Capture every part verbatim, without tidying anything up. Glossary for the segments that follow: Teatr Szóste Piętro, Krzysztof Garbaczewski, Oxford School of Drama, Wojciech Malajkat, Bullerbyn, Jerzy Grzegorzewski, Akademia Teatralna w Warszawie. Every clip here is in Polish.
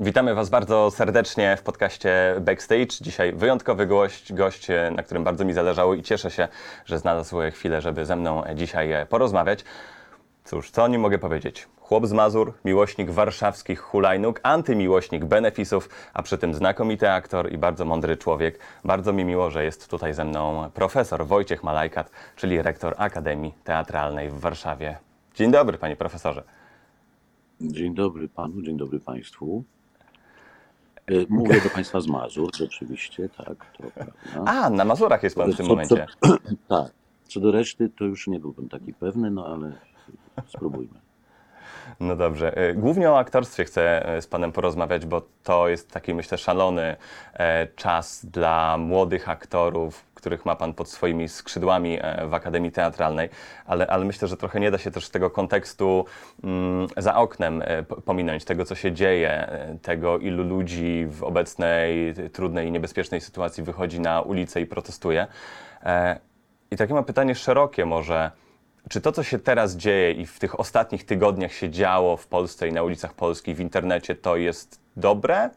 Witamy Was bardzo serdecznie w podcaście Backstage. Dzisiaj wyjątkowy gość, gość, na którym bardzo mi zależało i cieszę się, że znalazł chwilę, żeby ze mną dzisiaj porozmawiać. Cóż, co o nim mogę powiedzieć? Chłop z Mazur, miłośnik warszawskich hulajnóg, antymiłośnik benefisów, a przy tym znakomity aktor i bardzo mądry człowiek. Bardzo mi miło, że jest tutaj ze mną profesor Wojciech Malajkat, czyli rektor Akademii Teatralnej w Warszawie. Dzień dobry, panie profesorze. Dzień dobry panu, dzień dobry państwu. Mówię do państwa z Mazur, rzeczywiście, tak, to prawda. A, na Mazurach jest pan w tym co, momencie. Co, tak, co do reszty to już nie byłbym taki pewny, no ale spróbujmy. No dobrze. Głównie o aktorstwie chcę z panem porozmawiać, bo to jest taki, myślę, szalony czas dla młodych aktorów, których ma pan pod swoimi skrzydłami w Akademii Teatralnej, ale, ale myślę, że trochę nie da się też tego kontekstu mm, za oknem pominąć, tego co się dzieje, tego ilu ludzi w obecnej trudnej i niebezpiecznej sytuacji wychodzi na ulicę i protestuje. E, I takie mam pytanie szerokie może. Czy to, co się teraz dzieje i w tych ostatnich tygodniach się działo w Polsce i na ulicach Polski, w internecie, to jest dobre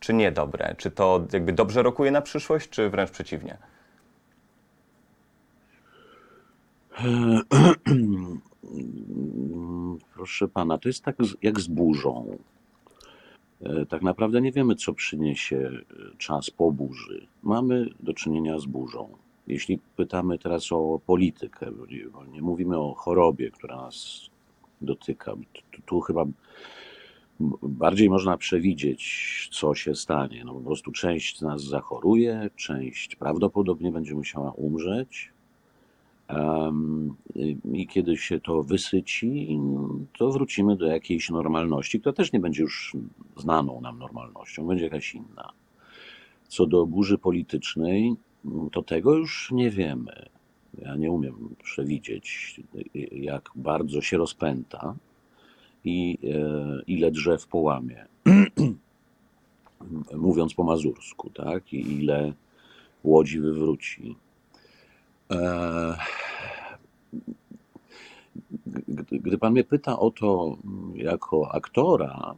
czy niedobre? Czy to jakby dobrze rokuje na przyszłość, czy wręcz przeciwnie? Proszę pana, to jest tak jak z burzą. Tak naprawdę nie wiemy, co przyniesie czas po burzy. Mamy do czynienia z burzą. Jeśli pytamy teraz o politykę, bo nie mówimy o chorobie, która nas dotyka, tu, tu chyba bardziej można przewidzieć, co się stanie. No po prostu część z nas zachoruje, część prawdopodobnie będzie musiała umrzeć. I kiedy się to wysyci, to wrócimy do jakiejś normalności, która też nie będzie już znaną nam normalnością, będzie jakaś inna. Co do burzy politycznej, to tego już nie wiemy. Ja nie umiem przewidzieć, jak bardzo się rozpęta i ile drzew połamie, mówiąc po mazursku, tak? I ile łodzi wywróci. Gdy pan mnie pyta o to jako aktora,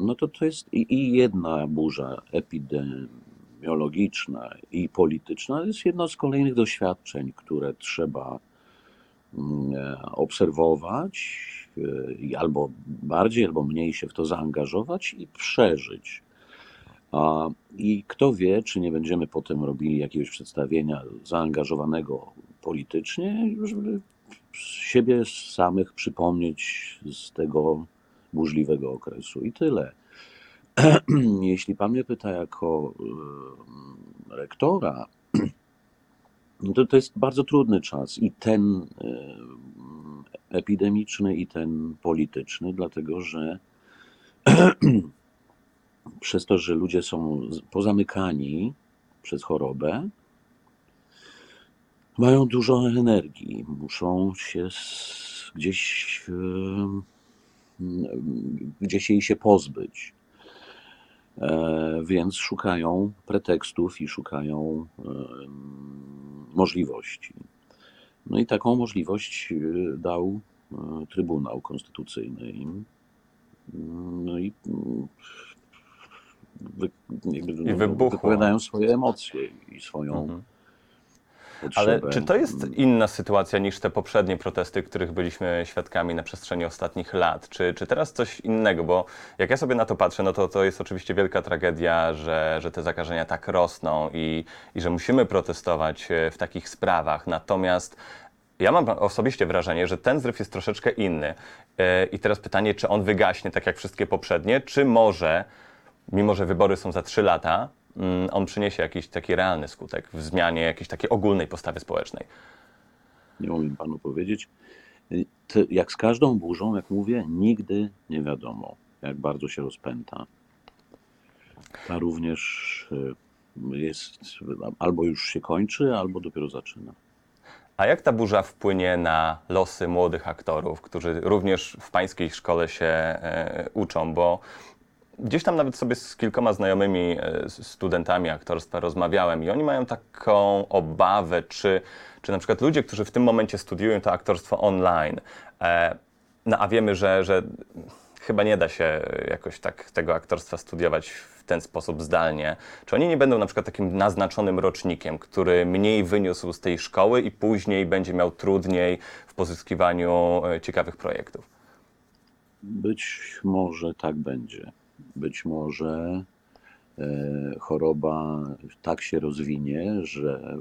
no to to jest i jedna burza epidemiologiczna i polityczna, to jest jedno z kolejnych doświadczeń, które trzeba obserwować i albo bardziej, albo mniej się w to zaangażować i przeżyć. I kto wie, czy nie będziemy potem robili jakiegoś przedstawienia zaangażowanego politycznie, żeby siebie samych przypomnieć z tego burzliwego okresu. I tyle. Jeśli pan mnie pyta jako rektora, to to jest bardzo trudny czas i ten epidemiczny, i ten polityczny, dlatego że przez to, że ludzie są pozamykani przez chorobę, mają dużo energii, muszą się gdzieś, gdzieś jej się pozbyć, więc szukają pretekstów i szukają możliwości. No i taką możliwość dał Trybunał Konstytucyjny im. No i Wy, jakby, I wybuchło. Wypowiadają swoje emocje i swoją mhm. potrzebę. Ale czy to jest inna sytuacja niż te poprzednie protesty, których byliśmy świadkami na przestrzeni ostatnich lat? Czy, czy teraz coś innego? Bo jak ja sobie na to patrzę, no to to jest oczywiście wielka tragedia, że, że te zakażenia tak rosną i, i że musimy protestować w takich sprawach. Natomiast ja mam osobiście wrażenie, że ten zryw jest troszeczkę inny. I teraz pytanie, czy on wygaśnie tak jak wszystkie poprzednie, czy może... Mimo że wybory są za trzy lata, on przyniesie jakiś taki realny skutek w zmianie jakiejś takiej ogólnej postawy społecznej. Nie umiem panu powiedzieć. Ty, jak z każdą burzą, jak mówię, nigdy nie wiadomo, jak bardzo się rozpęta. Ta również jest, albo już się kończy, albo dopiero zaczyna. A jak ta burza wpłynie na losy młodych aktorów, którzy również w pańskiej szkole się e, uczą, bo gdzieś tam nawet sobie z kilkoma znajomymi studentami aktorstwa rozmawiałem i oni mają taką obawę, czy, czy na przykład ludzie, którzy w tym momencie studiują to aktorstwo online, e, no a wiemy, że, że chyba nie da się jakoś tak tego aktorstwa studiować w ten sposób zdalnie. Czy oni nie będą na przykład takim naznaczonym rocznikiem, który mniej wyniósł z tej szkoły i później będzie miał trudniej w pozyskiwaniu ciekawych projektów? Być może tak będzie. Być może choroba tak się rozwinie, że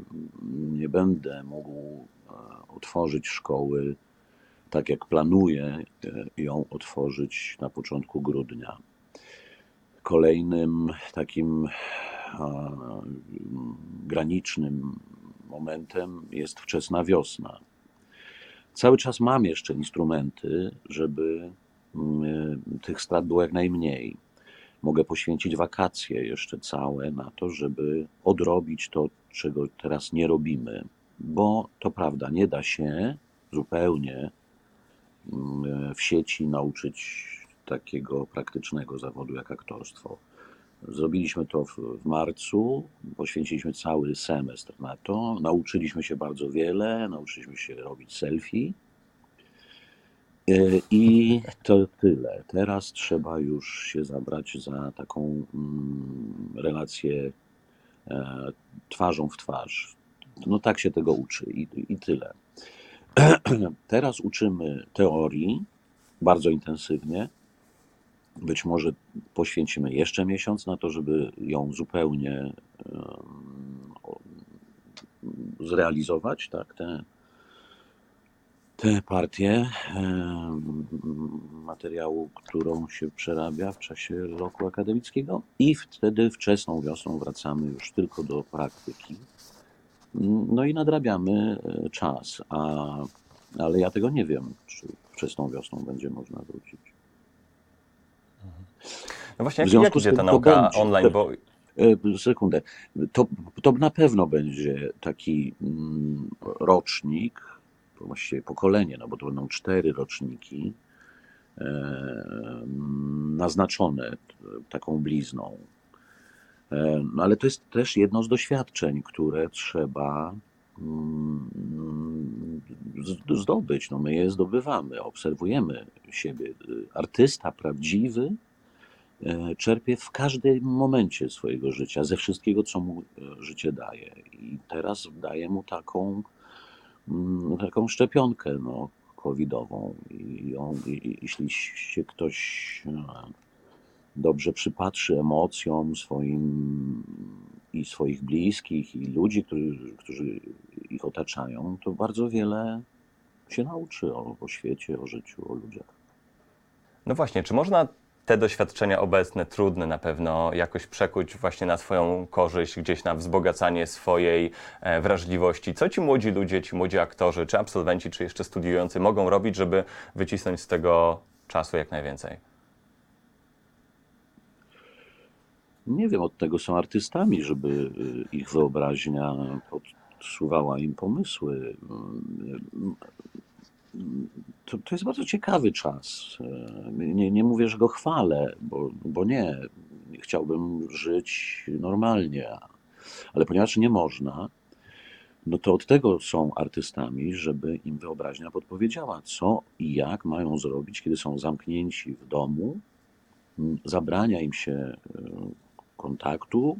nie będę mógł otworzyć szkoły tak jak planuję ją otworzyć na początku grudnia. Kolejnym takim granicznym momentem jest wczesna wiosna. Cały czas mam jeszcze instrumenty, żeby tych strat było jak najmniej. Mogę poświęcić wakacje jeszcze całe na to, żeby odrobić to, czego teraz nie robimy. Bo to prawda, nie da się zupełnie w sieci nauczyć takiego praktycznego zawodu jak aktorstwo. Zrobiliśmy to w marcu, poświęciliśmy cały semestr na to, nauczyliśmy się bardzo wiele, nauczyliśmy się robić selfie. I to tyle. Teraz trzeba już się zabrać za taką relację twarzą w twarz. No tak się tego uczy i, i tyle. Teraz uczymy teorii bardzo intensywnie. Być może poświęcimy jeszcze miesiąc na to, żeby ją zupełnie zrealizować, tak, te Te partie materiału, którą się przerabia w czasie roku akademickiego i wtedy wczesną wiosną wracamy już tylko do praktyki. No i nadrabiamy czas, a, ale ja tego nie wiem, czy wczesną wiosną będzie można wrócić. No właśnie, jak idzie ta nauka online? Bo... Sekundę. To, to na pewno będzie taki rocznik, właściwie pokolenie, no bo to będą cztery roczniki e, naznaczone taką blizną. E, no ale to jest też jedno z doświadczeń, które trzeba mm, zdobyć. No my je zdobywamy, obserwujemy siebie. Artysta prawdziwy e, czerpie w każdym momencie swojego życia, ze wszystkiego, co mu życie daje. I teraz daje mu taką taką szczepionkę no, covidową i, ją, i jeśli się ktoś dobrze przypatrzy emocjom swoim i swoich bliskich i ludzi, którzy, którzy ich otaczają, to bardzo wiele się nauczy o, o świecie, o życiu, o ludziach. No właśnie, czy można te doświadczenia obecne, trudne na pewno, jakoś przekuć właśnie na swoją korzyść, gdzieś na wzbogacanie swojej wrażliwości? Co ci młodzi ludzie, ci młodzi aktorzy, czy absolwenci, czy jeszcze studiujący mogą robić, żeby wycisnąć z tego czasu jak najwięcej? Nie wiem, od tego są artystami, żeby ich wyobraźnia podsuwała im pomysły. To, to jest bardzo ciekawy czas. Nie, nie mówię, że go chwalę, bo, bo nie. Chciałbym żyć normalnie, ale ponieważ nie można, no to od tego są artystami, żeby im wyobraźnia podpowiedziała, co i jak mają zrobić, kiedy są zamknięci w domu, zabrania im się kontaktu,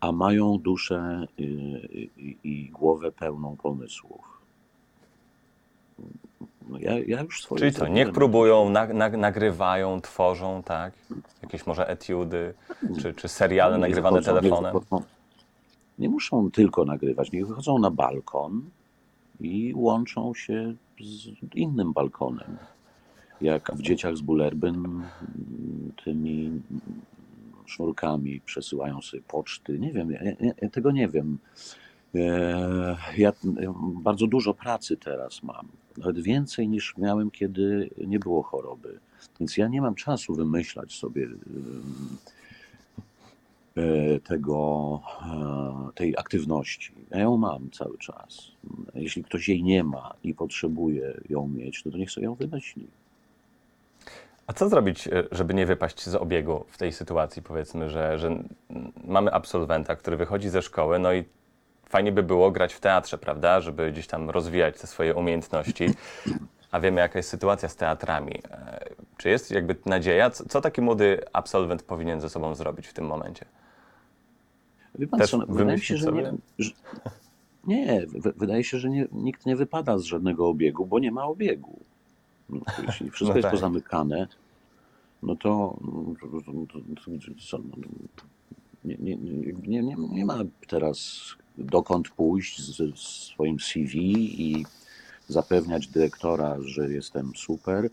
a mają duszę i, i głowę pełną pomysłów. No ja, ja już swoje. Czyli co, niech próbują, na, na, nagrywają, tworzą, tak? Jakieś może etiudy, czy, czy seriale nagrywane wychodzą, telefonem? Nie, nie muszą tylko nagrywać, niech wychodzą na balkon i łączą się z innym balkonem. Jak w Dzieciach z Bullerbyn tymi sznurkami, przesyłają sobie poczty, nie wiem, ja, ja, ja tego nie wiem. E, ja bardzo dużo pracy teraz mam, nawet więcej niż miałem, kiedy nie było choroby, więc ja nie mam czasu wymyślać sobie e, tego, e, tej aktywności. Ja ją mam cały czas. Jeśli ktoś jej nie ma i potrzebuje ją mieć, to, to niech sobie ją wymyśli. A co zrobić, żeby nie wypaść z obiegu w tej sytuacji? Powiedzmy, że, że mamy absolwenta, który wychodzi ze szkoły, no i fajnie by było grać w teatrze, prawda? Żeby gdzieś tam rozwijać te swoje umiejętności. a wiemy, jaka jest sytuacja z teatrami. Czy jest jakby nadzieja? Co taki młody absolwent powinien ze sobą zrobić w tym momencie? Wie pan co, wydaje się, że nie, że, nie, wydaje się, że nie, nikt nie wypada z żadnego obiegu, bo nie ma obiegu. No, jeśli wszystko no jest tak. pozamykane, no to, to, to, to nie, nie, nie, nie, nie ma teraz dokąd pójść ze swoim C V i zapewniać dyrektora, że jestem super.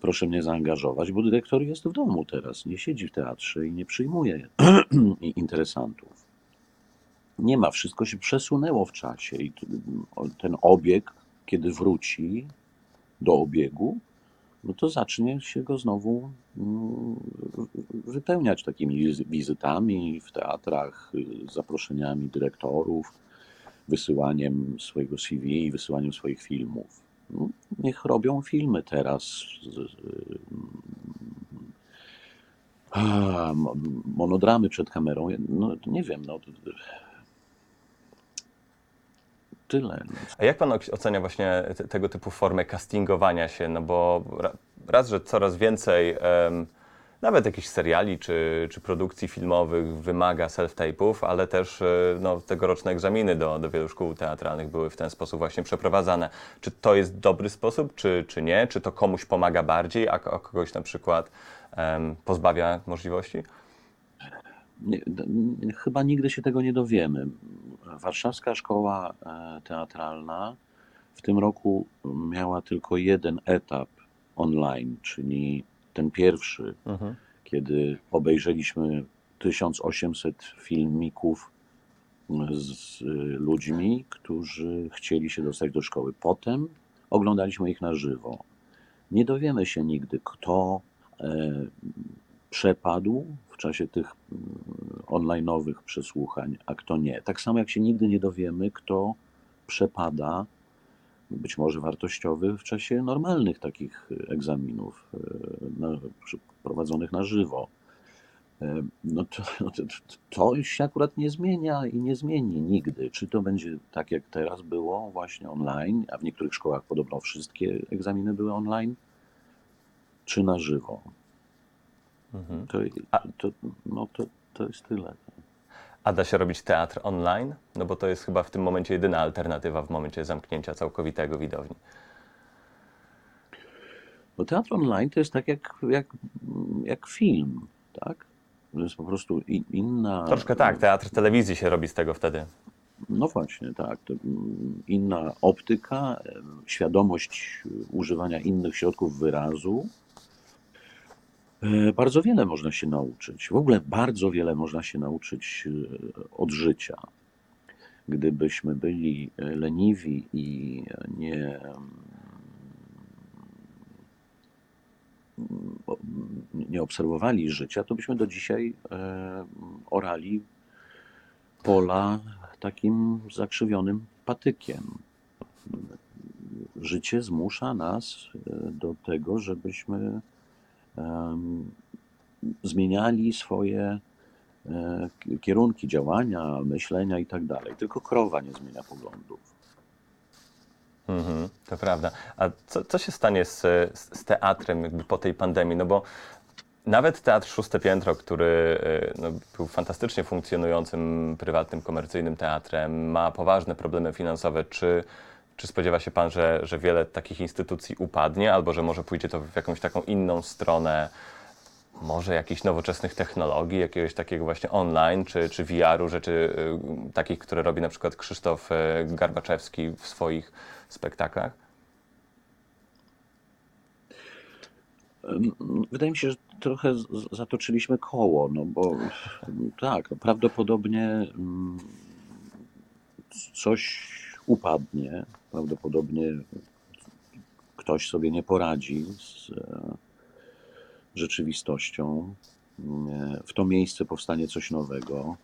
Proszę mnie zaangażować, bo dyrektor jest w domu teraz, nie siedzi w teatrze i nie przyjmuje interesantów. Nie ma, wszystko się przesunęło w czasie i ten obieg, kiedy wróci do obiegu, no to zacznie się go znowu wypełniać takimi wizytami w teatrach, zaproszeniami dyrektorów, wysyłaniem swojego C V i wysyłaniem swoich filmów. No, niech robią filmy teraz, A, monodramy przed kamerą, no nie wiem, no tyle. A jak pan ocenia właśnie te, tego typu formę castingowania się, no bo raz, że coraz więcej um, nawet jakichś seriali czy, czy produkcji filmowych wymaga self-tape'ów, ale też no, tegoroczne egzaminy do, do wielu szkół teatralnych były w ten sposób właśnie przeprowadzane. Czy to jest dobry sposób, czy, czy nie? Czy to komuś pomaga bardziej, a kogoś na przykład um, pozbawia możliwości? Nie, chyba nigdy się tego nie dowiemy. Warszawska Szkoła Teatralna w tym roku miała tylko jeden etap online, czyli ten pierwszy, mhm. kiedy obejrzeliśmy tysiąc osiemset filmików z ludźmi, którzy chcieli się dostać do szkoły. Potem oglądaliśmy ich na żywo. Nie dowiemy się nigdy, kto e, przepadł w czasie tych online'owych przesłuchań, a kto nie. Tak samo jak się nigdy nie dowiemy, kto przepada, być może wartościowy, w czasie normalnych takich egzaminów prowadzonych na żywo. No to, to, to się akurat nie zmienia i nie zmieni nigdy. Czy to będzie tak, jak teraz było właśnie online, a w niektórych szkołach podobno wszystkie egzaminy były online, czy na żywo. Mhm. To, to, no to, to jest tyle. A da się robić teatr online? No bo to jest chyba w tym momencie jedyna alternatywa w momencie zamknięcia całkowitego widowni. Bo teatr online to jest tak jak, jak, jak film, tak? To jest po prostu inna... Troszkę tak, teatr telewizji się robi z tego wtedy. No właśnie, tak. Inna optyka, świadomość używania innych środków wyrazu. Bardzo wiele można się nauczyć, w ogóle bardzo wiele można się nauczyć od życia. Gdybyśmy byli leniwi i nie, nie obserwowali życia, to byśmy do dzisiaj orali pola takim zakrzywionym patykiem. Życie zmusza nas do tego, żebyśmy zmieniali swoje kierunki działania, myślenia i tak dalej. Tylko krowa nie zmienia poglądów. Mhm, to prawda. A co, co się stanie z, z teatrem jakby po tej pandemii? No bo nawet Teatr Szóste Piętro, który no, był fantastycznie funkcjonującym prywatnym, komercyjnym teatrem, ma poważne problemy finansowe. Czy Czy spodziewa się pan, że, że wiele takich instytucji upadnie, albo że może pójdzie to w jakąś taką inną stronę, może jakichś nowoczesnych technologii, jakiegoś takiego właśnie online, czy, czy V R-u, rzeczy y, takich, które robi na przykład Krzysztof y, Garbaczewski w swoich spektaklach? Wydaje mi się, że trochę zatoczyliśmy koło, no bo tak, no, prawdopodobnie mm, coś upadnie. Prawdopodobnie ktoś sobie nie poradzi z rzeczywistością. W to miejsce powstanie coś nowego.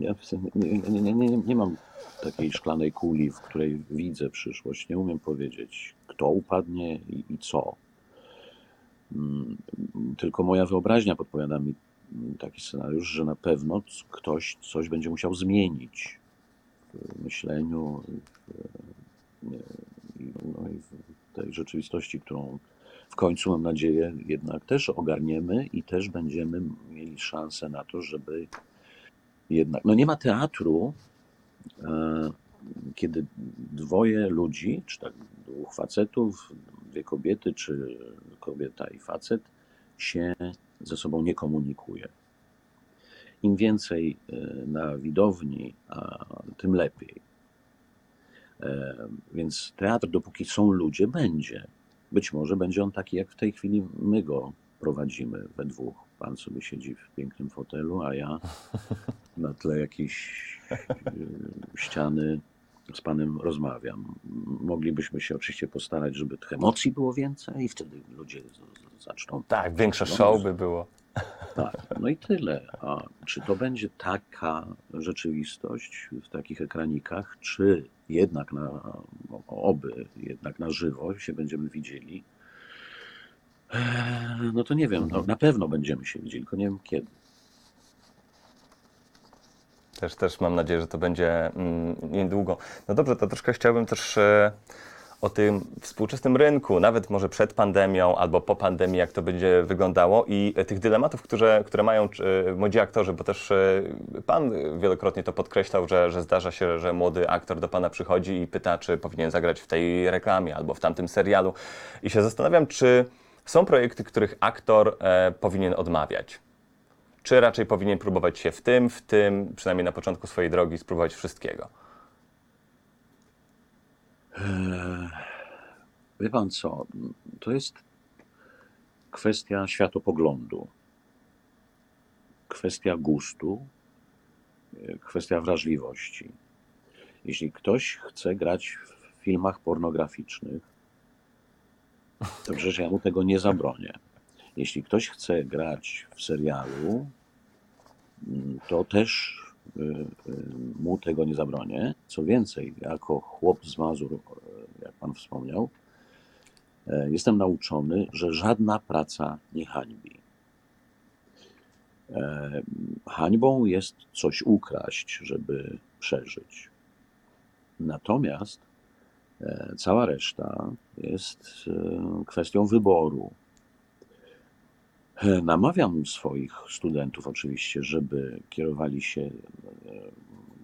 Ja nie, nie, nie, nie mam takiej szklanej kuli, w której widzę przyszłość. Nie umiem powiedzieć, kto upadnie i, i co. Tylko moja wyobraźnia podpowiada mi taki scenariusz, że na pewno ktoś coś będzie musiał zmienić w myśleniu, No i w tej rzeczywistości, którą w końcu, mam nadzieję, jednak też ogarniemy i też będziemy mieli szansę na to, żeby jednak... No nie ma teatru, kiedy dwoje ludzi, czy tak dwóch facetów, dwie kobiety, czy kobieta i facet się ze sobą nie komunikuje. Im więcej na widowni, a tym lepiej. Więc teatr, dopóki są ludzie, będzie. Być może będzie on taki, jak w tej chwili my go prowadzimy we dwóch. Pan sobie siedzi w pięknym fotelu, a ja na tle jakiejś ściany z panem rozmawiam. Moglibyśmy się oczywiście postarać, żeby tych emocji było więcej i wtedy ludzie z- z- zaczną... Tak, większe show by było. Tak, no i tyle. A czy to będzie taka rzeczywistość w takich ekranikach, czy jednak na, oby, jednak na żywo się będziemy widzieli, no to nie wiem, no, na pewno będziemy się widzieli, tylko nie wiem kiedy. Też, też mam nadzieję, że to będzie niedługo. No dobrze, to troszkę chciałbym też o tym współczesnym rynku, nawet może przed pandemią albo po pandemii, jak to będzie wyglądało i tych dylematów, które, które mają młodzi aktorzy, bo też pan wielokrotnie to podkreślał, że, że zdarza się, że młody aktor do pana przychodzi i pyta, czy powinien zagrać w tej reklamie albo w tamtym serialu. I się zastanawiam, czy są projekty, których aktor e, powinien odmawiać. Czy raczej powinien próbować się w tym, w tym, przynajmniej na początku swojej drogi, spróbować wszystkiego? Wie pan co, to jest kwestia światopoglądu, kwestia gustu, kwestia wrażliwości. Jeśli ktoś chce grać w filmach pornograficznych, to przecież ja mu tego nie zabronię. Jeśli ktoś chce grać w serialu, to też mu tego nie zabronię. Co więcej, jako chłop z Mazur, jak pan wspomniał, jestem nauczony, że żadna praca nie hańbi. Hańbą jest coś ukraść, żeby przeżyć. Natomiast cała reszta jest kwestią wyboru. Namawiam swoich studentów oczywiście, żeby kierowali się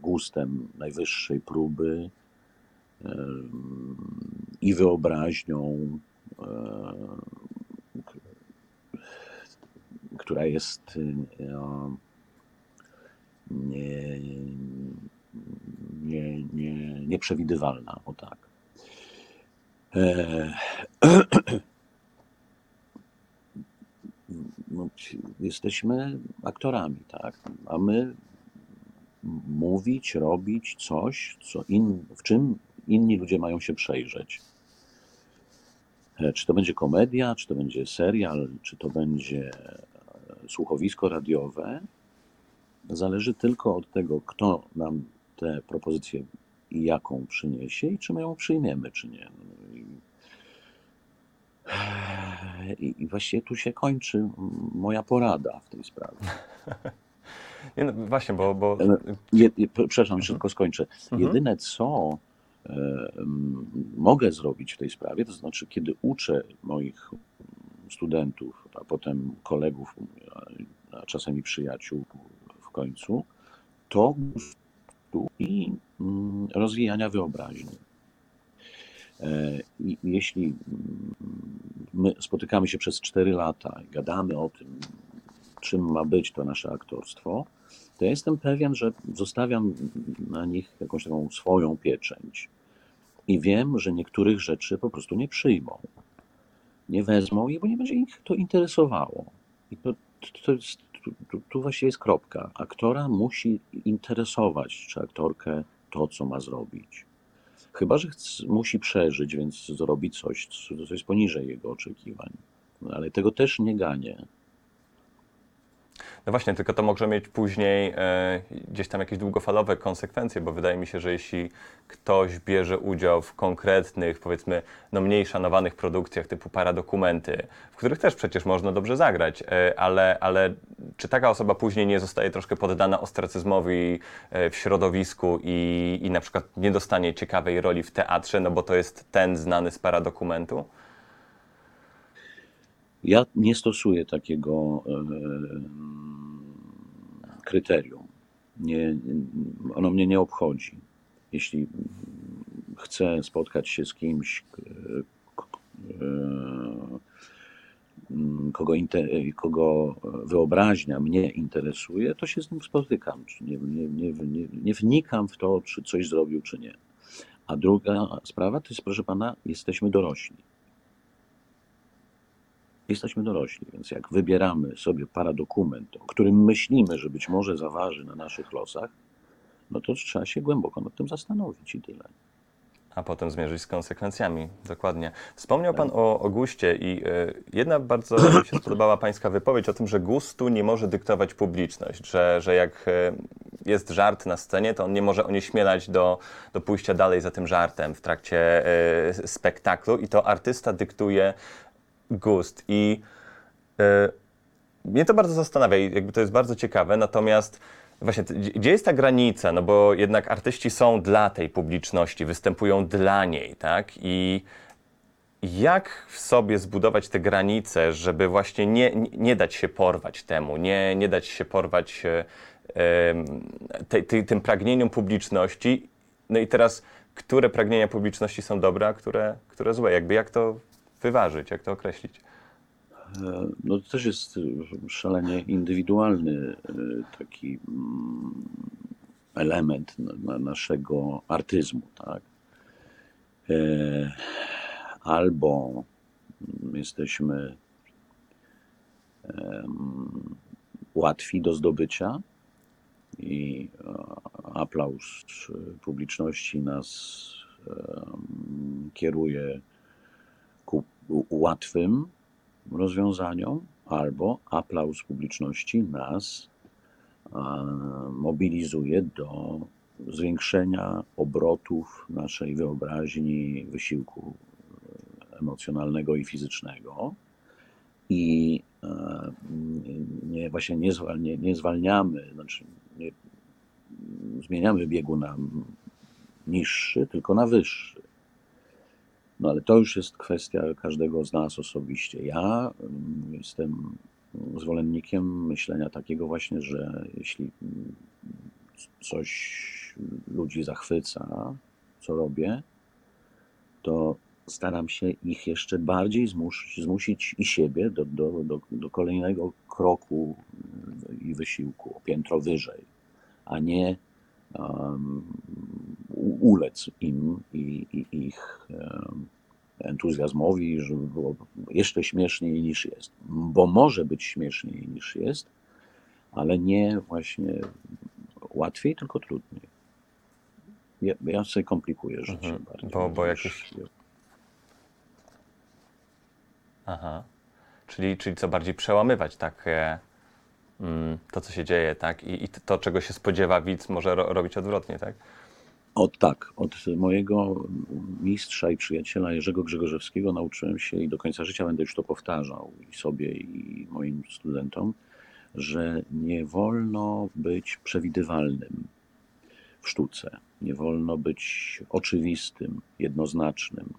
gustem najwyższej próby i wyobraźnią, która jest nie, nie, nie, nieprzewidywalna, o tak. E- No, jesteśmy aktorami, tak? Mamy mówić, robić coś, co in, w czym inni ludzie mają się przejrzeć. Czy to będzie komedia, czy to będzie serial, czy to będzie słuchowisko radiowe. Zależy tylko od tego, kto nam te propozycje i jaką przyniesie i czy my ją przyjmiemy, czy nie. I, I właściwie tu się kończy moja porada w tej sprawie. Nie, no właśnie, bo... bo... Je, je, przepraszam, mhm. tylko skończę. Mhm. Jedyne, co e, mogę zrobić w tej sprawie, to znaczy, kiedy uczę moich studentów, a potem kolegów, a czasem i przyjaciół w końcu, to i mm, rozwijania wyobraźni. I jeśli my spotykamy się przez cztery lata i gadamy o tym, czym ma być to nasze aktorstwo, to ja jestem pewien, że zostawiam na nich jakąś taką swoją pieczęć i wiem, że niektórych rzeczy po prostu nie przyjmą, nie wezmą i bo nie będzie ich to interesowało. I to, to jest, tu, tu właściwie jest kropka. Aktora musi interesować, czy aktorkę, to, co ma zrobić. Chyba że chce, musi przeżyć, więc zrobi coś, co jest poniżej jego oczekiwań. No, ale tego też nie ganię. No właśnie, tylko to może mieć później e, gdzieś tam jakieś długofalowe konsekwencje, bo wydaje mi się, że jeśli ktoś bierze udział w konkretnych, powiedzmy, no mniej szanowanych produkcjach typu paradokumenty, w których też przecież można dobrze zagrać, e, ale, ale czy taka osoba później nie zostaje troszkę poddana ostracyzmowi e, w środowisku i, i na przykład nie dostanie ciekawej roli w teatrze, no bo to jest ten znany z paradokumentu? Ja nie stosuję takiego e, kryterium. Nie, ono mnie nie obchodzi. Jeśli chcę spotkać się z kimś, kogo, inter, kogo wyobraźnia mnie interesuje, to się z nim spotykam. Nie, nie, nie, nie, nie wnikam w to, czy coś zrobił, czy nie. A druga sprawa to jest, proszę pana, jesteśmy dorośli. Jesteśmy dorośli, więc jak wybieramy sobie paradokument, o którym myślimy, że być może zaważy na naszych losach, no to trzeba się głęboko nad tym zastanowić i tyle. A potem zmierzyć z konsekwencjami, dokładnie. Wspomniał Pan o, o guście i y, jedna bardzo mi się spodobała Pańska wypowiedź o tym, że gustu nie może dyktować publiczność, że, że jak y, jest żart na scenie, to on nie może onieśmielać do, do pójścia dalej za tym żartem w trakcie y, spektaklu i to artysta dyktuje gust i y, mnie to bardzo zastanawia i jakby to jest bardzo ciekawe, natomiast właśnie gdzie jest ta granica, no bo jednak artyści są dla tej publiczności, występują dla niej, tak, i jak w sobie zbudować te granice, żeby właśnie nie, nie dać się porwać temu, nie, nie dać się porwać y, te, te, tym pragnieniom publiczności, no i teraz, które pragnienia publiczności są dobre, a które, które złe, jakby jak to wyważyć, jak to określić? No to też jest szalenie indywidualny taki element naszego artyzmu, tak? Albo jesteśmy łatwi do zdobycia i aplauz publiczności nas kieruje ku łatwym rozwiązaniom, albo aplauz publiczności nas a, mobilizuje do zwiększenia obrotów naszej wyobraźni, wysiłku emocjonalnego i fizycznego i a, nie, właśnie nie, zwal, nie, nie zwalniamy, znaczy nie zmieniamy biegu na niższy, tylko na wyższy. No ale to już jest kwestia każdego z nas osobiście. Ja jestem zwolennikiem myślenia takiego właśnie, że jeśli coś ludzi zachwyca, co robię, to staram się ich jeszcze bardziej zmusić, zmusić i siebie do, do, do, do kolejnego kroku i wysiłku, piętro wyżej, a nie Um, ulec im i, i ich um, entuzjazmowi, żeby było jeszcze śmieszniej niż jest. Bo może być śmieszniej niż jest, ale nie właśnie łatwiej, tylko trudniej. Ja, ja sobie komplikuję życie mhm, bardziej. Bo, bo jakieś... Aha. Czyli, czyli co bardziej przełamywać takie... to, co się dzieje, tak? I, i to, czego się spodziewa widz, może ro- robić odwrotnie, tak? O tak. Od mojego mistrza i przyjaciela Jerzego Grzegorzewskiego nauczyłem się i do końca życia będę już to powtarzał i sobie, i moim studentom, że nie wolno być przewidywalnym w sztuce. Nie wolno być oczywistym, jednoznacznym.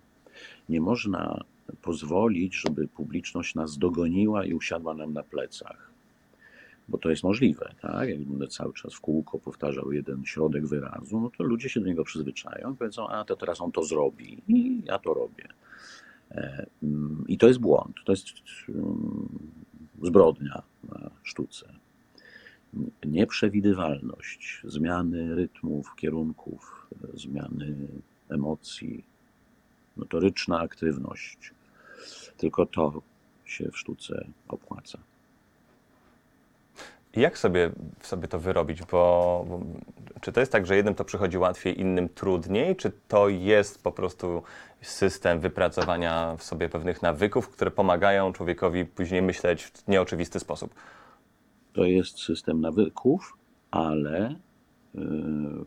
Nie można pozwolić, żeby publiczność nas dogoniła i usiadła nam na plecach. Bo to jest możliwe, tak? Jak będę cały czas w kółko powtarzał jeden środek wyrazu, no to ludzie się do niego przyzwyczają i powiedzą, a to teraz on to zrobi i ja to robię. I to jest błąd, to jest zbrodnia na sztuce. Nieprzewidywalność, zmiany rytmów, kierunków, zmiany emocji, notoryczna aktywność. Tylko to się w sztuce opłaca. Jak sobie, sobie to wyrobić? Bo, bo czy to jest tak, że jednym to przychodzi łatwiej, innym trudniej? Czy to jest po prostu system wypracowania w sobie pewnych nawyków, które pomagają człowiekowi później myśleć w nieoczywisty sposób? To jest system nawyków, ale y,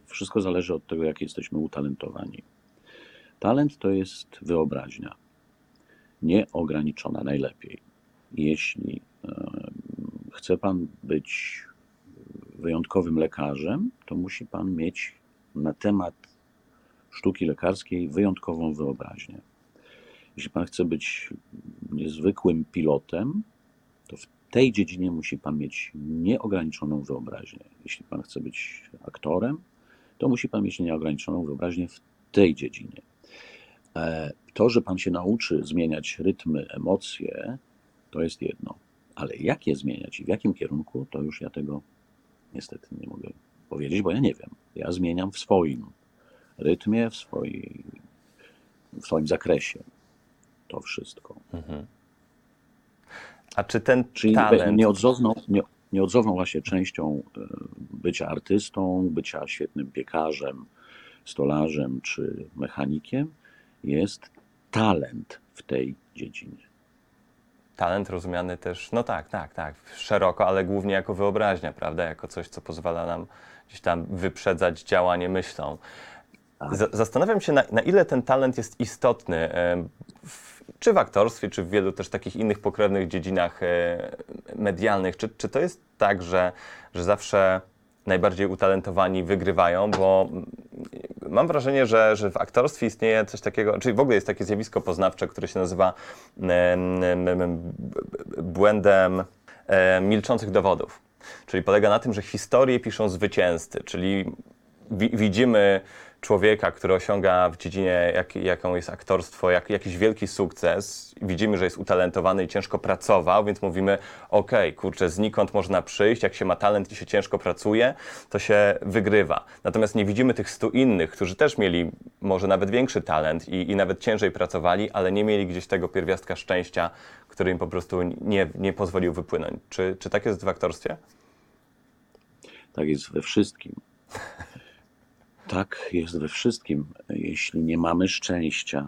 wszystko zależy od tego, jak jesteśmy utalentowani. Talent to jest wyobraźnia, nieograniczona najlepiej. Jeśli y, chce Pan być wyjątkowym lekarzem, to musi Pan mieć na temat sztuki lekarskiej wyjątkową wyobraźnię. Jeśli Pan chce być niezwykłym pilotem, to w tej dziedzinie musi Pan mieć nieograniczoną wyobraźnię. Jeśli Pan chce być aktorem, to musi Pan mieć nieograniczoną wyobraźnię w tej dziedzinie. To, że Pan się nauczy zmieniać rytmy, emocje, to jest jedno. Ale jak je zmieniać i w jakim kierunku, to już ja tego niestety nie mogę powiedzieć, bo ja nie wiem. Ja zmieniam w swoim rytmie, w, swojej, w swoim zakresie. To wszystko. Mhm. A czy ten Czyli talent... Nieodzowną, nie, nieodzowną właśnie częścią bycia artystą, bycia świetnym piekarzem, stolarzem czy mechanikiem jest talent w tej dziedzinie. Talent rozumiany też, no tak, tak, tak, szeroko, ale głównie jako wyobraźnia, prawda? Jako coś, co pozwala nam gdzieś tam wyprzedzać działanie myślą. Zastanawiam się, na, na ile ten talent jest istotny, w, czy w aktorstwie, czy w wielu też takich innych pokrewnych dziedzinach medialnych. Czy, czy to jest tak, że, że zawsze najbardziej utalentowani wygrywają? Bo mam wrażenie, że, że w aktorstwie istnieje coś takiego, czyli w ogóle jest takie zjawisko poznawcze, które się nazywa błędem milczących dowodów. Czyli polega na tym, że historie piszą zwycięzcy, czyli wi- widzimy człowieka, który osiąga w dziedzinie, jak, jaką jest aktorstwo, jak, jakiś wielki sukces, widzimy, że jest utalentowany i ciężko pracował, więc mówimy, okej, kurczę, znikąd można przyjść, jak się ma talent i się ciężko pracuje, to się wygrywa. Natomiast nie widzimy tych stu innych, którzy też mieli może nawet większy talent i, i nawet ciężej pracowali, ale nie mieli gdzieś tego pierwiastka szczęścia, który im po prostu nie, nie pozwolił wypłynąć. Czy, czy tak jest w aktorstwie? Tak jest we wszystkim. Tak jest we wszystkim. Jeśli nie mamy szczęścia,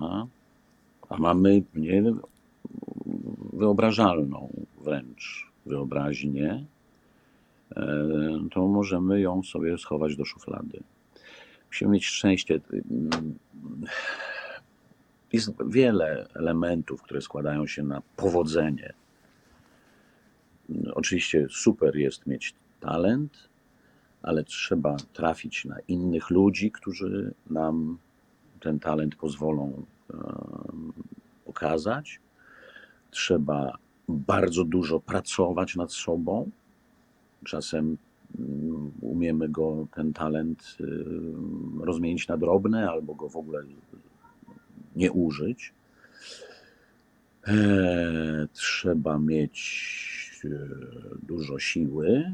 a mamy nie, wyobrażalną wręcz wyobraźnię, to możemy ją sobie schować do szuflady. Musimy mieć szczęście. Jest wiele elementów, które składają się na powodzenie. Oczywiście super jest mieć talent, ale trzeba trafić na innych ludzi, którzy nam ten talent pozwolą pokazać. Trzeba bardzo dużo pracować nad sobą. Czasem umiemy go, ten talent, rozmienić na drobne albo go w ogóle nie użyć. Trzeba mieć dużo siły.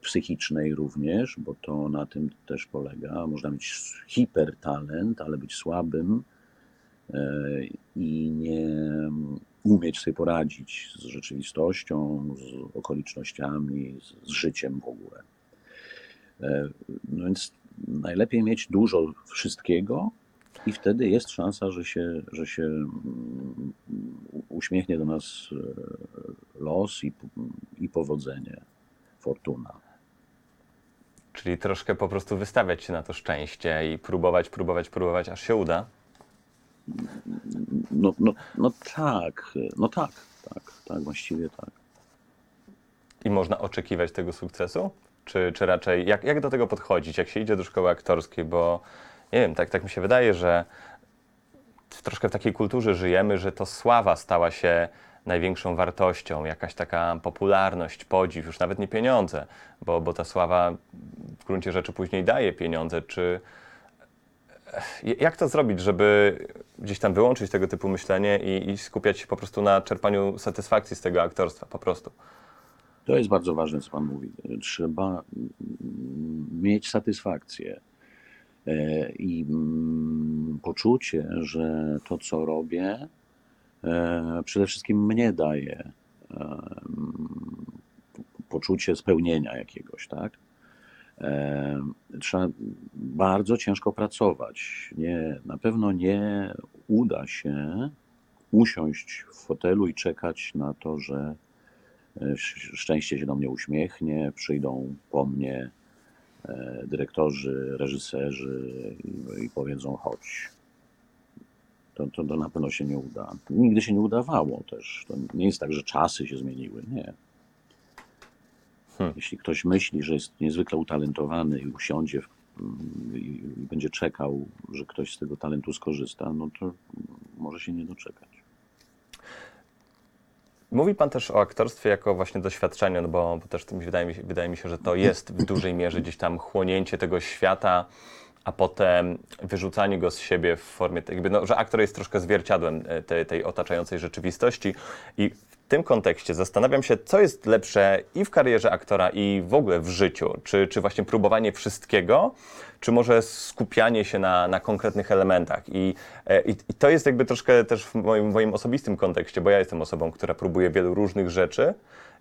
Psychicznej również, bo to na tym też polega. Można mieć hipertalent, ale być słabym i nie umieć sobie poradzić z rzeczywistością, z okolicznościami, z życiem w ogóle. No więc najlepiej mieć dużo wszystkiego i wtedy jest szansa, że się, że się uśmiechnie do nas los i, i powodzenie, fortuna. Czyli troszkę po prostu wystawiać się na to szczęście i próbować, próbować, próbować, aż się uda? No, no, no tak, no tak, tak, tak, właściwie tak. I można oczekiwać tego sukcesu? Czy, czy raczej, jak, jak do tego podchodzić, jak się idzie do szkoły aktorskiej? Bo nie wiem, tak, tak mi się wydaje, że troszkę w takiej kulturze żyjemy, że to sława stała się największą wartością, jakaś taka popularność, podziw, już nawet nie pieniądze, bo, bo ta sława w gruncie rzeczy później daje pieniądze. Czy jak to zrobić, żeby gdzieś tam wyłączyć tego typu myślenie i, i skupiać się po prostu na czerpaniu satysfakcji z tego aktorstwa, po prostu? To jest bardzo ważne, co Pan mówi. Trzeba mieć satysfakcję i poczucie, że to, co robię, przede wszystkim mnie daje poczucie spełnienia jakiegoś, tak? Trzeba bardzo ciężko pracować. Nie, na pewno nie uda się usiąść w fotelu i czekać na to, że szczęście się do mnie uśmiechnie, przyjdą po mnie dyrektorzy, reżyserzy i, i powiedzą chodź. To, to, to na pewno się nie uda. Nigdy się nie udawało też. To nie jest tak, że czasy się zmieniły, nie. Hmm. Jeśli ktoś myśli, że jest niezwykle utalentowany i usiądzie w, i, i będzie czekał, że ktoś z tego talentu skorzysta, no to może się nie doczekać. Mówi pan też o aktorstwie jako właśnie doświadczeniu, no bo, bo też wydaje mi, się, wydaje mi się, że to jest w dużej mierze gdzieś tam chłonięcie tego świata, a potem wyrzucanie go z siebie w formie, jakby, no, że aktor jest troszkę zwierciadłem tej, tej otaczającej rzeczywistości. I w tym kontekście zastanawiam się, co jest lepsze i w karierze aktora, i w ogóle w życiu. Czy, czy właśnie próbowanie wszystkiego, czy może skupianie się na, na konkretnych elementach. I, i, I to jest jakby troszkę też w moim, moim osobistym kontekście, bo ja jestem osobą, która próbuje wielu różnych rzeczy.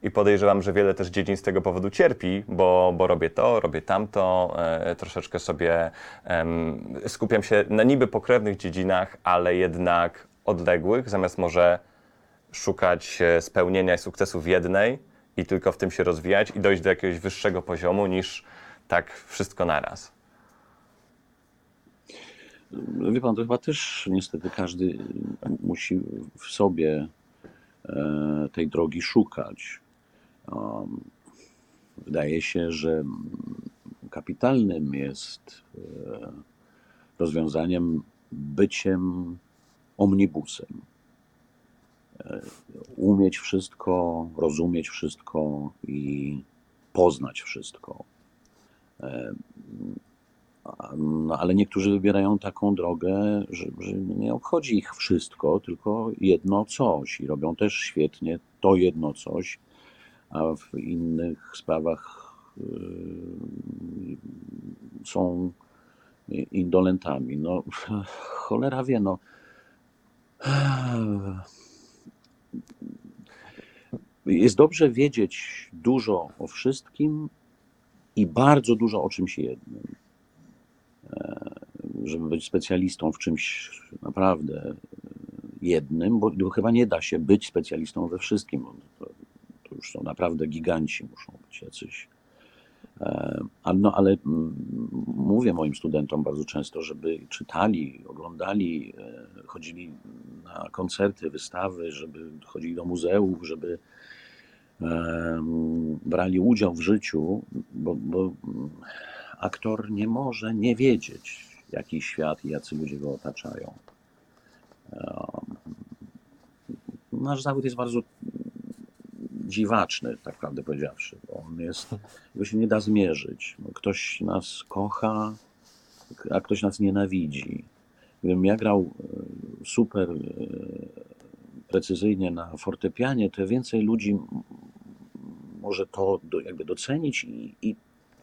I podejrzewam, że wiele też dziedzin z tego powodu cierpi, bo, bo robię to, robię tamto, e, troszeczkę sobie e, skupiam się na niby pokrewnych dziedzinach, ale jednak odległych, zamiast może szukać spełnienia i sukcesu w jednej i tylko w tym się rozwijać i dojść do jakiegoś wyższego poziomu niż tak wszystko naraz. Wie pan, to chyba też niestety każdy musi w sobie e, tej drogi szukać. Wydaje się, że kapitalnym jest rozwiązaniem byciem omnibusem. Umieć wszystko, rozumieć wszystko i poznać wszystko. No, ale niektórzy wybierają taką drogę, że, że nie obchodzi ich wszystko, tylko jedno coś i robią też świetnie to jedno coś, a w innych sprawach y, są indolentami. No cholera wie, no. Jest dobrze wiedzieć dużo o wszystkim i bardzo dużo o czymś jednym. Żeby być specjalistą w czymś naprawdę jednym, bo, bo chyba nie da się być specjalistą we wszystkim. To już są naprawdę giganci, muszą być jacyś. No, ale mówię moim studentom bardzo często, żeby czytali, oglądali, chodzili na koncerty, wystawy, żeby chodzili do muzeów, żeby brali udział w życiu, bo, bo aktor nie może nie wiedzieć, jaki świat i jacy ludzie go otaczają. Nasz zawód jest bardzo dziwaczny, tak naprawdę powiedziawszy. Bo on jest, go się nie da zmierzyć. Ktoś nas kocha, a ktoś nas nienawidzi. Gdybym ja grał super precyzyjnie na fortepianie, to więcej ludzi może to jakby docenić i, i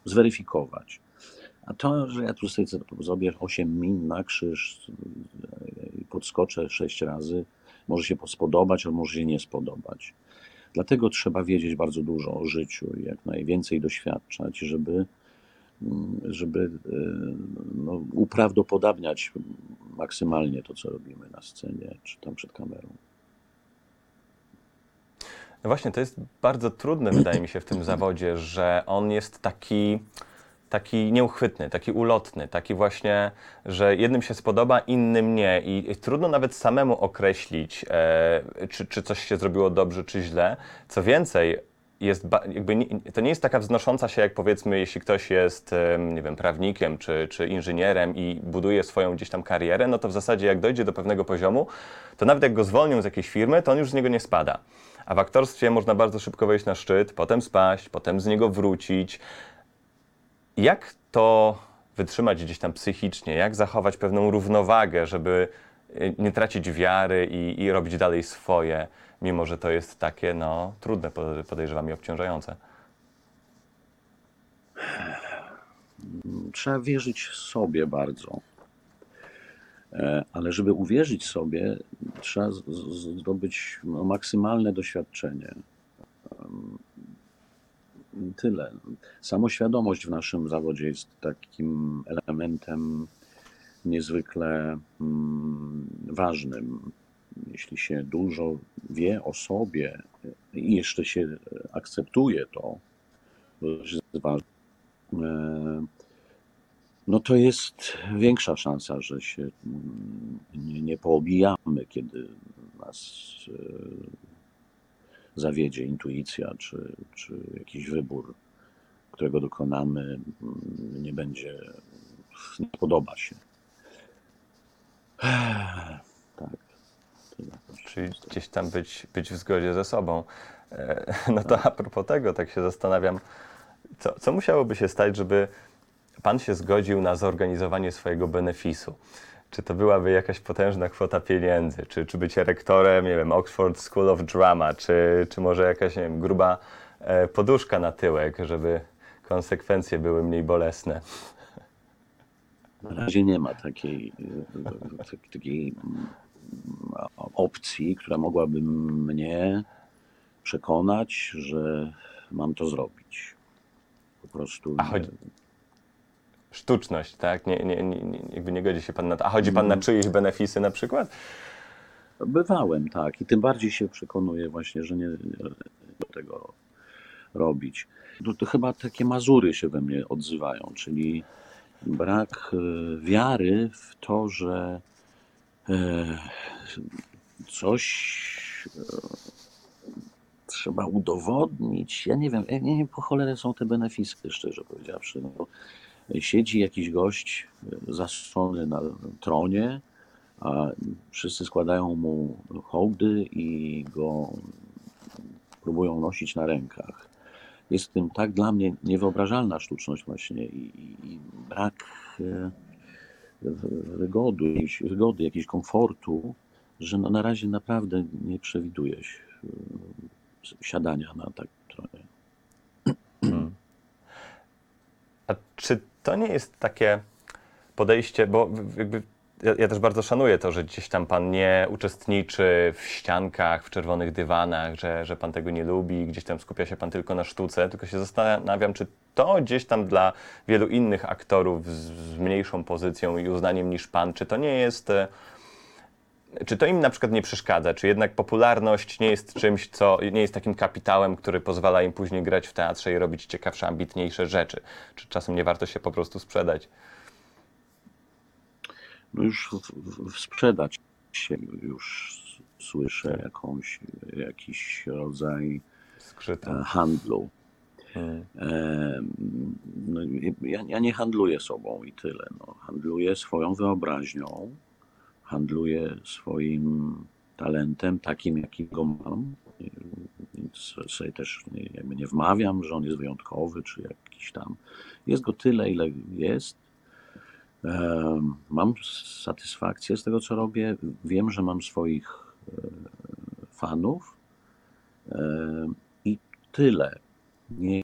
zweryfikować. A to, że ja tu sobie zrobię osiem min na krzyż i podskoczę sześć razy, może się spodobać, a może się nie spodobać. Dlatego trzeba wiedzieć bardzo dużo o życiu i jak najwięcej doświadczać, żeby, żeby no, uprawdopodobniać maksymalnie to, co robimy na scenie czy tam przed kamerą. No właśnie, to jest bardzo trudne, wydaje mi się, w tym zawodzie, że on jest taki, taki nieuchwytny, taki ulotny, taki właśnie, że jednym się spodoba, innym nie. I trudno nawet samemu określić, e, czy, czy coś się zrobiło dobrze, czy źle. Co więcej, jest ba- jakby nie, to nie jest taka wznosząca się, jak powiedzmy, jeśli ktoś jest, nie wiem, prawnikiem czy, czy inżynierem i buduje swoją gdzieś tam karierę, no to w zasadzie jak dojdzie do pewnego poziomu, to nawet jak go zwolnią z jakiejś firmy, to on już z niego nie spada. A w aktorstwie można bardzo szybko wejść na szczyt, potem spaść, potem z niego wrócić. Jak to wytrzymać gdzieś tam psychicznie? Jak zachować pewną równowagę, żeby nie tracić wiary i, i robić dalej swoje, mimo że to jest takie, no, trudne, podejrzewam, i obciążające? Trzeba wierzyć sobie bardzo. Ale żeby uwierzyć sobie, trzeba zdobyć maksymalne doświadczenie. Tyle. Samoświadomość w naszym zawodzie jest takim elementem niezwykle ważnym. Jeśli się dużo wie o sobie i jeszcze się akceptuje to, no to jest większa szansa, że się nie, nie poobijamy, kiedy nas zawiedzie intuicja, czy, czy jakiś wybór, którego dokonamy, nie będzie, nie podoba się. Tak. Czyli gdzieś tam być, być w zgodzie ze sobą. No to a propos tego, tak się zastanawiam, co, co musiałoby się stać, żeby pan się zgodził na zorganizowanie swojego benefisu? Czy to byłaby jakaś potężna kwota pieniędzy? Czy, czy bycie rektorem, nie wiem, Oxford School of Drama? Czy, czy może jakaś, nie wiem, gruba poduszka na tyłek, żeby konsekwencje były mniej bolesne? Na razie nie ma takiej, takiej opcji, która mogłaby mnie przekonać, że mam to zrobić. Po prostu... A chodzi... Sztuczność, tak? Nie, nie, nie, nie, jakby nie godzi się pan na to. A chodzi pan na czyjeś benefisy na przykład? Bywałem, tak. I tym bardziej się przekonuję właśnie, że nie do tego robić. To, to chyba takie mazury się we mnie odzywają, czyli brak wiary w to, że coś trzeba udowodnić. Ja nie wiem, ja nie wiem, po cholerę są te benefisy, szczerze powiedziawszy. No, siedzi jakiś gość zastrzelony na tronie, a wszyscy składają mu hołdy i go próbują nosić na rękach. Jest w tym tak dla mnie niewyobrażalna sztuczność właśnie i, i, i brak wygody, wygody, jakiegoś komfortu, że no na razie naprawdę nie przewiduję siadania na takim tronie. Hmm. A czy to nie jest takie podejście, bo jakby ja, ja też bardzo szanuję to, że gdzieś tam pan nie uczestniczy w ściankach, w czerwonych dywanach, że, że pan tego nie lubi, gdzieś tam skupia się pan tylko na sztuce, tylko się zastanawiam, czy to gdzieś tam dla wielu innych aktorów z, z mniejszą pozycją i uznaniem niż pan, czy to nie jest, czy to im na przykład nie przeszkadza, czy jednak popularność nie jest czymś, co nie jest takim kapitałem, który pozwala im później grać w teatrze i robić ciekawsze, ambitniejsze rzeczy, czy czasem nie warto się po prostu sprzedać? No już w, w, sprzedać się, już słyszę jakąś, jakiś rodzaj skrzyta. Handlu. Hmm. E, no, ja, ja nie handluję sobą i tyle. No. Handluję swoją wyobraźnią, handluję swoim talentem, takim jakim go mam. Więc sobie też nie, jakby nie wmawiam, że on jest wyjątkowy, czy jakiś tam. Jest go tyle, ile jest. Mam satysfakcję z tego, co robię. Wiem, że mam swoich fanów i tyle. Nie,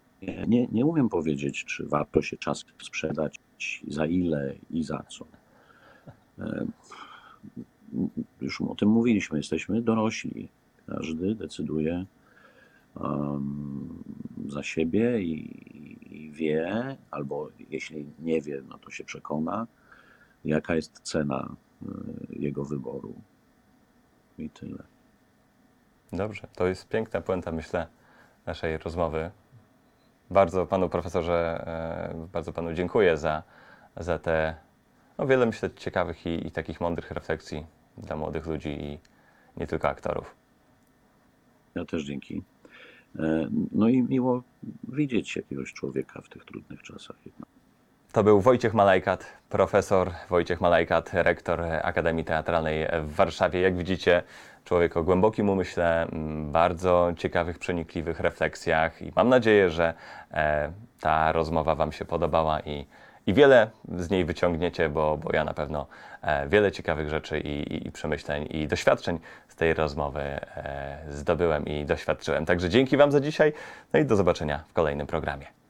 nie, nie umiem powiedzieć, czy warto się czas sprzedać, za ile i za co. Już o tym mówiliśmy, jesteśmy dorośli. Każdy decyduje um, za siebie i wie, albo jeśli nie wie, no to się przekona, jaka jest cena jego wyboru. I tyle. Dobrze, to jest piękna puenta, myślę, naszej rozmowy. Bardzo panu profesorze, bardzo panu dziękuję za, za te, no wiele, myślę, ciekawych i, i takich mądrych refleksji dla młodych ludzi i nie tylko aktorów. Ja też dzięki. No i miło widzieć jakiegoś człowieka w tych trudnych czasach. To był Wojciech Malajkat, profesor Wojciech Malajkat, rektor Akademii Teatralnej w Warszawie. Jak widzicie, człowiek o głębokim umyśle, bardzo ciekawych, przenikliwych refleksjach i mam nadzieję, że ta rozmowa wam się podobała i, i wiele z niej wyciągniecie, bo, bo ja na pewno wiele ciekawych rzeczy i, i, i przemyśleń i doświadczeń z tej rozmowy e, zdobyłem i doświadczyłem. Także dzięki wam za dzisiaj, no i do zobaczenia w kolejnym programie.